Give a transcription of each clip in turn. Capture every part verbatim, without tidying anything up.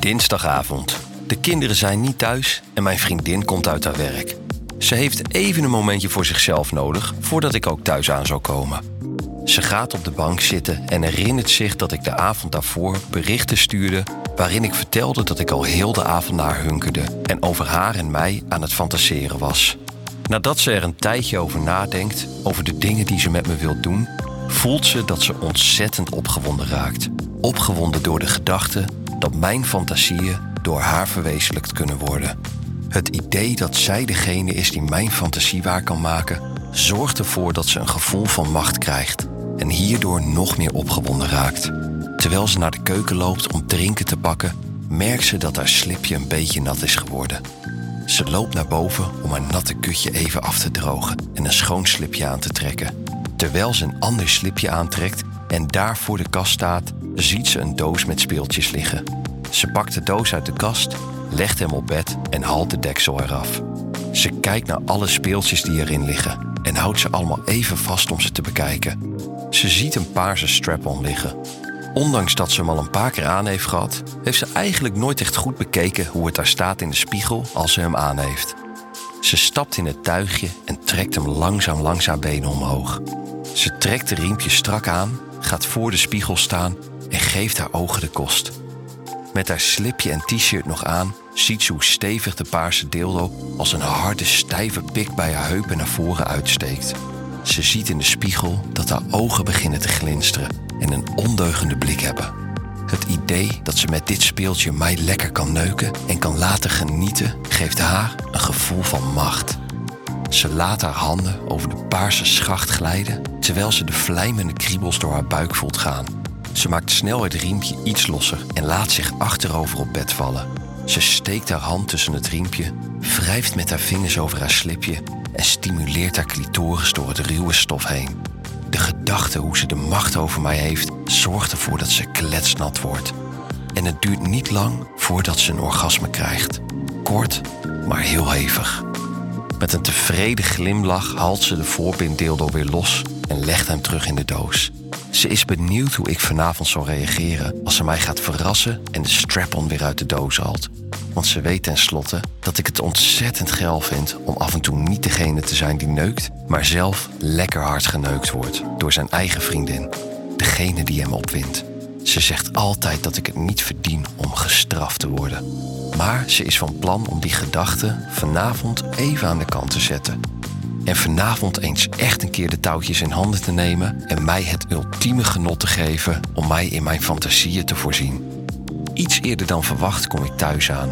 Dinsdagavond. De kinderen zijn niet thuis en mijn vriendin komt uit haar werk. Ze heeft even een momentje voor zichzelf nodig voordat ik ook thuis aan zou komen. Ze gaat op de bank zitten en herinnert zich dat ik de avond daarvoor berichten stuurde waarin ik vertelde dat ik al heel de avond naar hunkerde en over haar en mij aan het fantaseren was. Nadat ze er een tijdje over nadenkt, over de dingen die ze met me wil doen, voelt ze dat ze ontzettend opgewonden raakt. Opgewonden door de gedachte dat mijn fantasieën door haar verwezenlijkt kunnen worden. Het idee dat zij degene is die mijn fantasie waar kan maken, zorgt ervoor dat ze een gevoel van macht krijgt en hierdoor nog meer opgewonden raakt. Terwijl ze naar de keuken loopt om drinken te pakken, merkt ze dat haar slipje een beetje nat is geworden. Ze loopt naar boven om haar natte kutje even af te drogen en een schoon slipje aan te trekken. Terwijl ze een ander slipje aantrekt en daar voor de kast staat, ziet ze een doos met speeltjes liggen. Ze pakt de doos uit de kast, legt hem op bed en haalt de deksel eraf. Ze kijkt naar alle speeltjes die erin liggen en houdt ze allemaal even vast om ze te bekijken. Ze ziet een paarse strap-on liggen. Ondanks dat ze hem al een paar keer aan heeft gehad, heeft ze eigenlijk nooit echt goed bekeken hoe het daar staat in de spiegel als ze hem aan heeft. Ze stapt in het tuigje en trekt hem langzaam langs haar benen omhoog. Ze trekt de riempjes strak aan, gaat voor de spiegel staan en geeft haar ogen de kost. Met haar slipje en t-shirt nog aan ziet ze hoe stevig de paarse dildo als een harde, stijve pik bij haar heupen naar voren uitsteekt. Ze ziet in de spiegel dat haar ogen beginnen te glinsteren en een ondeugende blik hebben. Het idee dat ze met dit speeltje mij lekker kan neuken en kan laten genieten, geeft haar een gevoel van macht. Ze laat haar handen over de paarse schacht glijden, terwijl ze de vlijmende kriebels door haar buik voelt gaan. Ze maakt snel het riempje iets losser en laat zich achterover op bed vallen. Ze steekt haar hand tussen het riempje, wrijft met haar vingers over haar slipje en stimuleert haar clitoris door het ruwe stof heen. De gedachte hoe ze de macht over mij heeft, zorgt ervoor dat ze kletsnat wordt. En het duurt niet lang voordat ze een orgasme krijgt. Kort, maar heel hevig. Met een tevreden glimlach haalt ze de voorpintdildo weer los en legt hem terug in de doos. Ze is benieuwd hoe ik vanavond zal reageren als ze mij gaat verrassen en de strap-on weer uit de doos haalt. Want ze weet tenslotte dat ik het ontzettend geil vind om af en toe niet degene te zijn die neukt, maar zelf lekker hard geneukt wordt door zijn eigen vriendin. Degene die hem opwindt. Ze zegt altijd dat ik het niet verdien om gestraft te worden. Maar ze is van plan om die gedachte vanavond even aan de kant te zetten. En vanavond eens echt een keer de touwtjes in handen te nemen en mij het ultieme genot te geven om mij in mijn fantasieën te voorzien. Iets eerder dan verwacht kom ik thuis aan.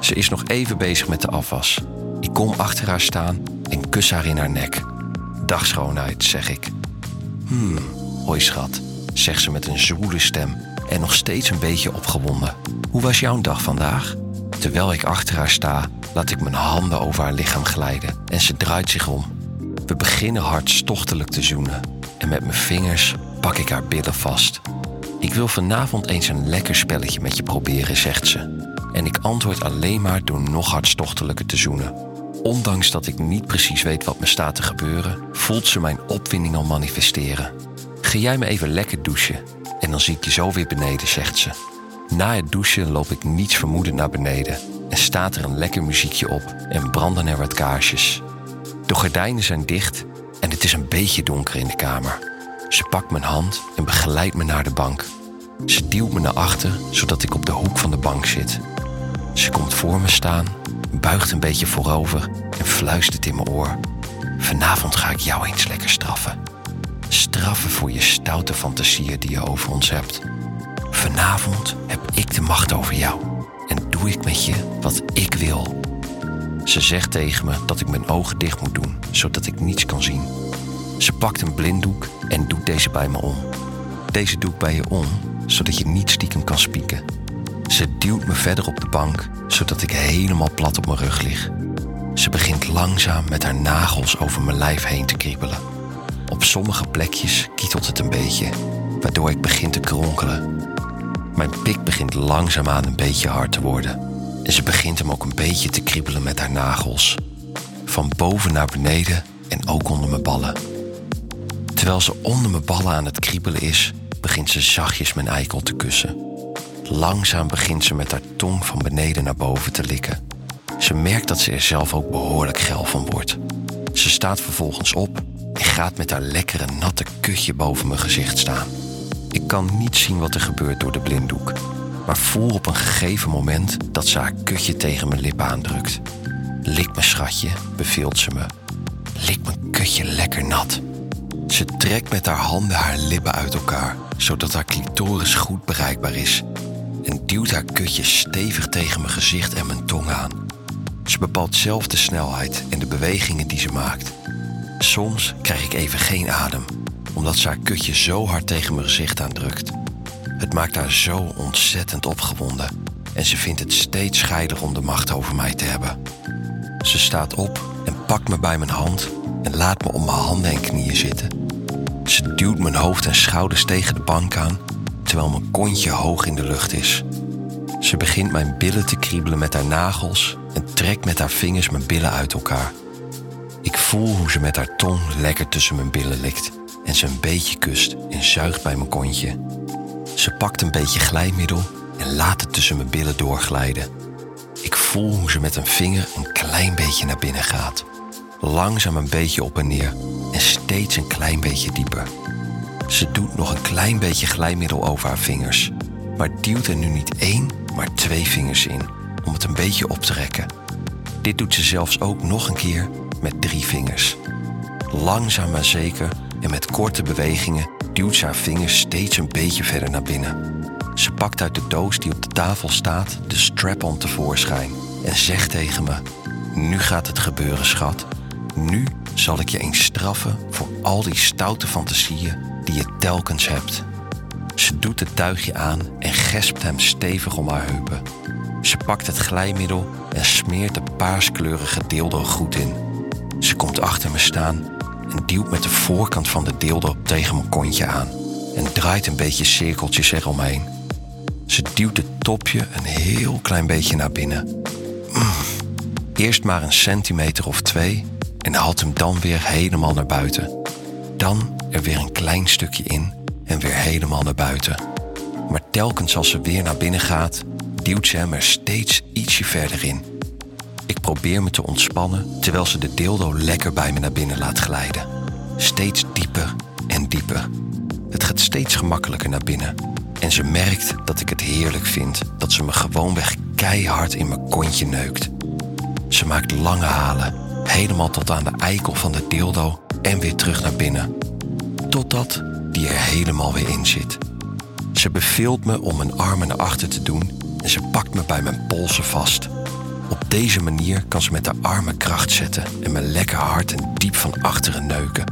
Ze is nog even bezig met de afwas. Ik kom achter haar staan en kus haar in haar nek. Dag schoonheid, zeg ik. Hmm, hoi schat, zegt ze met een zwoele stem en nog steeds een beetje opgewonden. Hoe was jouw dag vandaag? Terwijl ik achter haar sta, laat ik mijn handen over haar lichaam glijden en ze draait zich om. We beginnen hartstochtelijk te zoenen en met mijn vingers pak ik haar billen vast. Ik wil vanavond eens een lekker spelletje met je proberen, zegt ze. En ik antwoord alleen maar door nog hartstochtelijker te zoenen. Ondanks dat ik niet precies weet wat me staat te gebeuren, voelt ze mijn opwinding al manifesteren. Ga jij me even lekker douchen en dan zie ik je zo weer beneden, zegt ze. Na het douchen loop ik niets vermoedend naar beneden en staat er een lekker muziekje op en branden er wat kaarsjes. De gordijnen zijn dicht en het is een beetje donker in de kamer. Ze pakt mijn hand en begeleidt me naar de bank. Ze duwt me naar achter zodat ik op de hoek van de bank zit. Ze komt voor me staan, buigt een beetje voorover en fluistert in mijn oor. Vanavond ga ik jou eens lekker straffen. Straffen voor je stoute fantasieën die je over ons hebt. Vanavond heb ik de macht over jou en doe ik met je wat ik wil. Ze zegt tegen me dat ik mijn ogen dicht moet doen, zodat ik niets kan zien. Ze pakt een blinddoek en doet deze bij me om. Deze doe ik bij je om, zodat je niet stiekem kan spieken. Ze duwt me verder op de bank, zodat ik helemaal plat op mijn rug lig. Ze begint langzaam met haar nagels over mijn lijf heen te kriebelen. Op sommige plekjes kietelt het een beetje, waardoor ik begin te kronkelen. Mijn pik begint langzaamaan een beetje hard te worden. En ze begint hem ook een beetje te kriebelen met haar nagels. Van boven naar beneden en ook onder mijn ballen. Terwijl ze onder mijn ballen aan het kriebelen is, begint ze zachtjes mijn eikel te kussen. Langzaam begint ze met haar tong van beneden naar boven te likken. Ze merkt dat ze er zelf ook behoorlijk geil van wordt. Ze staat vervolgens op en gaat met haar lekkere natte kutje boven mijn gezicht staan. Ik kan niet zien wat er gebeurt door de blinddoek, maar voel op een gegeven moment dat ze haar kutje tegen mijn lip aandrukt. Lik me, schatje, beveelt ze me. Lik mijn kutje lekker nat. Ze trekt met haar handen haar lippen uit elkaar, zodat haar clitoris goed bereikbaar is, en duwt haar kutje stevig tegen mijn gezicht en mijn tong aan. Ze bepaalt zelf de snelheid en de bewegingen die ze maakt. Soms krijg ik even geen adem, omdat ze haar kutje zo hard tegen mijn gezicht aandrukt. Het maakt haar zo ontzettend opgewonden en ze vindt het steeds scheider om de macht over mij te hebben. Ze staat op en pakt me bij mijn hand en laat me op mijn handen en knieën zitten. Ze duwt mijn hoofd en schouders tegen de bank aan, terwijl mijn kontje hoog in de lucht is. Ze begint mijn billen te kriebelen met haar nagels en trekt met haar vingers mijn billen uit elkaar. Ik voel hoe ze met haar tong lekker tussen mijn billen likt en ze een beetje kust en zuigt bij mijn kontje. Ze pakt een beetje glijmiddel en laat het tussen mijn billen doorglijden. Ik voel hoe ze met een vinger een klein beetje naar binnen gaat. Langzaam een beetje op en neer en steeds een klein beetje dieper. Ze doet nog een klein beetje glijmiddel over haar vingers, maar duwt er nu niet één, maar twee vingers in om het een beetje op te rekken. Dit doet ze zelfs ook nog een keer met drie vingers. Langzaam maar zeker en met korte bewegingen duwt ze haar vingers steeds een beetje verder naar binnen. Ze pakt uit de doos die op de tafel staat de strap-on tevoorschijn en zegt tegen me: nu gaat het gebeuren, schat. Nu zal ik je eens straffen voor al die stoute fantasieën die je telkens hebt. Ze doet het tuigje aan en gespt hem stevig om haar heupen. Ze pakt het glijmiddel en smeert de paarskleurige dildo goed in. Ze komt achter me staan en duwt met de voorkant van de dildo tegen mijn kontje aan en draait een beetje cirkeltjes eromheen. Ze duwt het topje een heel klein beetje naar binnen. Mm. Eerst maar een centimeter of twee en haalt hem dan weer helemaal naar buiten. Dan er weer een klein stukje in en weer helemaal naar buiten. Maar telkens als ze weer naar binnen gaat, duwt ze hem er steeds ietsje verder in. Ik probeer me te ontspannen terwijl ze de dildo lekker bij me naar binnen laat glijden. Steeds dieper en dieper. Het gaat steeds gemakkelijker naar binnen. En ze merkt dat ik het heerlijk vind dat ze me gewoonweg keihard in mijn kontje neukt. Ze maakt lange halen, helemaal tot aan de eikel van de dildo en weer terug naar binnen. Totdat die er helemaal weer in zit. Ze beveelt me om mijn armen naar achter te doen en ze pakt me bij mijn polsen vast. Op deze manier kan ze met haar armen kracht zetten en me lekker hard en diep van achteren neuken.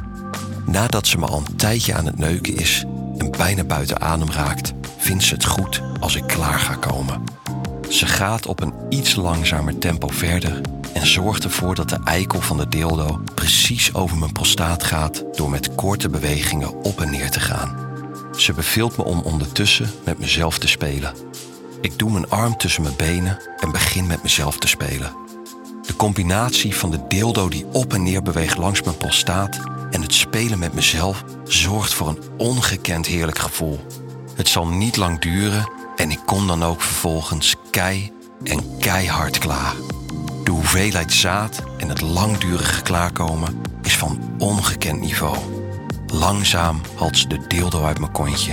Nadat ze me al een tijdje aan het neuken is en bijna buiten adem raakt, vindt ze het goed als ik klaar ga komen. Ze gaat op een iets langzamer tempo verder en zorgt ervoor dat de eikel van de dildo precies over mijn prostaat gaat door met korte bewegingen op en neer te gaan. Ze beveelt me om ondertussen met mezelf te spelen. Ik doe mijn arm tussen mijn benen en begin met mezelf te spelen. De combinatie van de dildo die op en neer beweegt langs mijn prostaat en het spelen met mezelf zorgt voor een ongekend heerlijk gevoel. Het zal niet lang duren en ik kom dan ook vervolgens kei en keihard klaar. De hoeveelheid zaad en het langdurige klaarkomen is van ongekend niveau. Langzaam haalt ze de dildo uit mijn kontje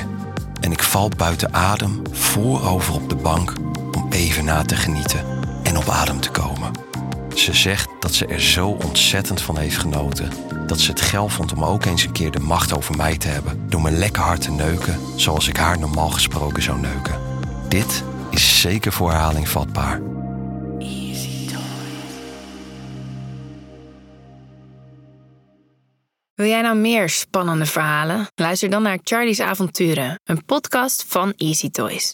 en ik val buiten adem voorover op de bank om even na te genieten en op adem te komen. Ze zegt dat ze er zo ontzettend van heeft genoten dat ze het geil vond om ook eens een keer de macht over mij te hebben door me lekker hard te neuken zoals ik haar normaal gesproken zou neuken. Dit is zeker voor herhaling vatbaar. Wil jij nou meer spannende verhalen? Luister dan naar Charlie's Avonturen, een podcast van EasyToys.